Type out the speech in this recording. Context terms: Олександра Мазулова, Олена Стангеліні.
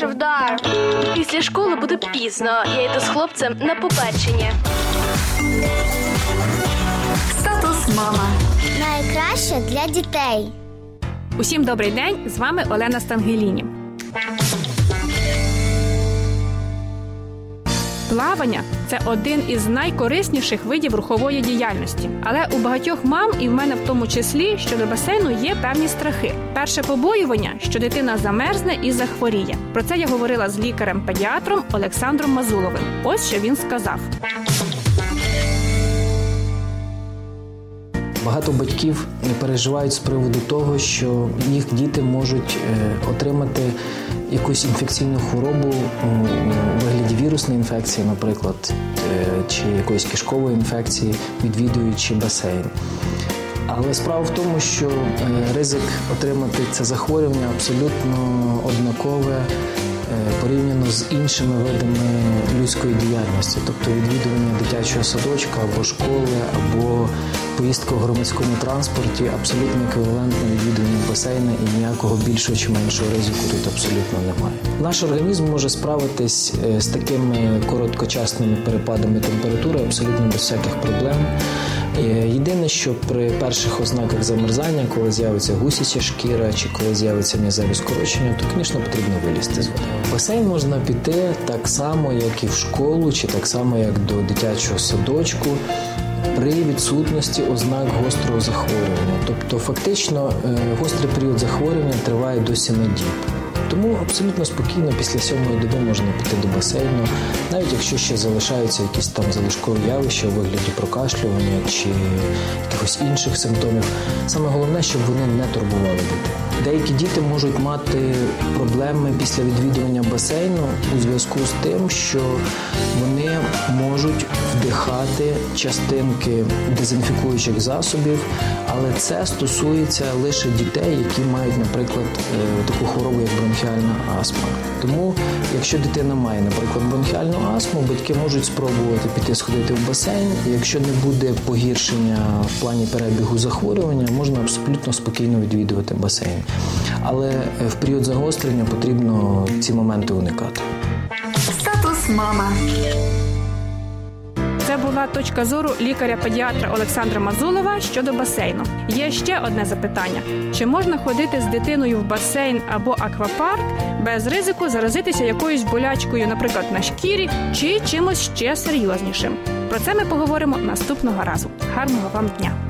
перший вдар. Після школи буде пізно. Я йду з хлопцем на побачення. Статус мама. Найкраще для дітей. Усім добрий день. З вами Олена Стангеліні. Плавання – це один із найкорисніших видів рухової діяльності. Але у багатьох мам, і в мене в тому числі, щодо басейну є певні страхи. Перше побоювання – що дитина замерзне і захворіє. Про це я говорила з лікарем-педіатром Олександром Мазуловим. Ось що він сказав. Багато батьків переживають з приводу того, що їх діти можуть отримати якусь інфекційну хворобу у вигляді вірусної інфекції, наприклад, чи якоїсь кишкової інфекції, відвідуючи басейн. Але справа в тому, що ризик отримати це захворювання абсолютно однакове порівняно з іншими видами людської діяльності, тобто відвідування дитячого садочка або школи, або поїздка у громадському транспорті абсолютно еквівалентно відвідуванню басейна, і ніякого більшого чи меншого ризику тут абсолютно немає. Наш організм може справитись з такими короткочасними перепадами температури абсолютно без всяких проблем. Єдине, що при перших ознаках замерзання, коли з'явиться гусяча шкіра чи коли з'явиться м'язеві скорочення, то, звісно, потрібно вилізти з води. В басейн можна піти так само, як і в школу, чи так само, як до дитячого садочку, при відсутності ознак гострого захворювання. Тобто, фактично, гострий період захворювання триває до 7 діб. Тому абсолютно спокійно після 7-ї доби можна піти до басейну, навіть якщо ще залишаються якісь там залишкові явища у вигляді прокашлювання чи якихось інших симптомів. Саме головне, щоб вони не турбували дитину. Деякі діти можуть мати проблеми після відвідування басейну у зв'язку з тим, що вони можуть вдихати частинки дезінфікуючих засобів, але це стосується лише дітей, які мають, наприклад, таку хворобу, як бронхіальна астма. Тому, якщо дитина має, наприклад, бронхіальну астму, батьки можуть спробувати піти сходити в басейн. Якщо не буде погіршення в плані перебігу захворювання, можна абсолютно спокійно відвідувати басейн. Але в період загострення потрібно ці моменти уникати. Статус мама. Це була точка зору лікаря-педіатра Олександра Мазулова щодо басейну. Є ще одне запитання. Чи можна ходити з дитиною в басейн або аквапарк без ризику заразитися якоюсь болячкою, наприклад, на шкірі, чи чимось ще серйознішим? Про це ми поговоримо наступного разу. Гарного вам дня!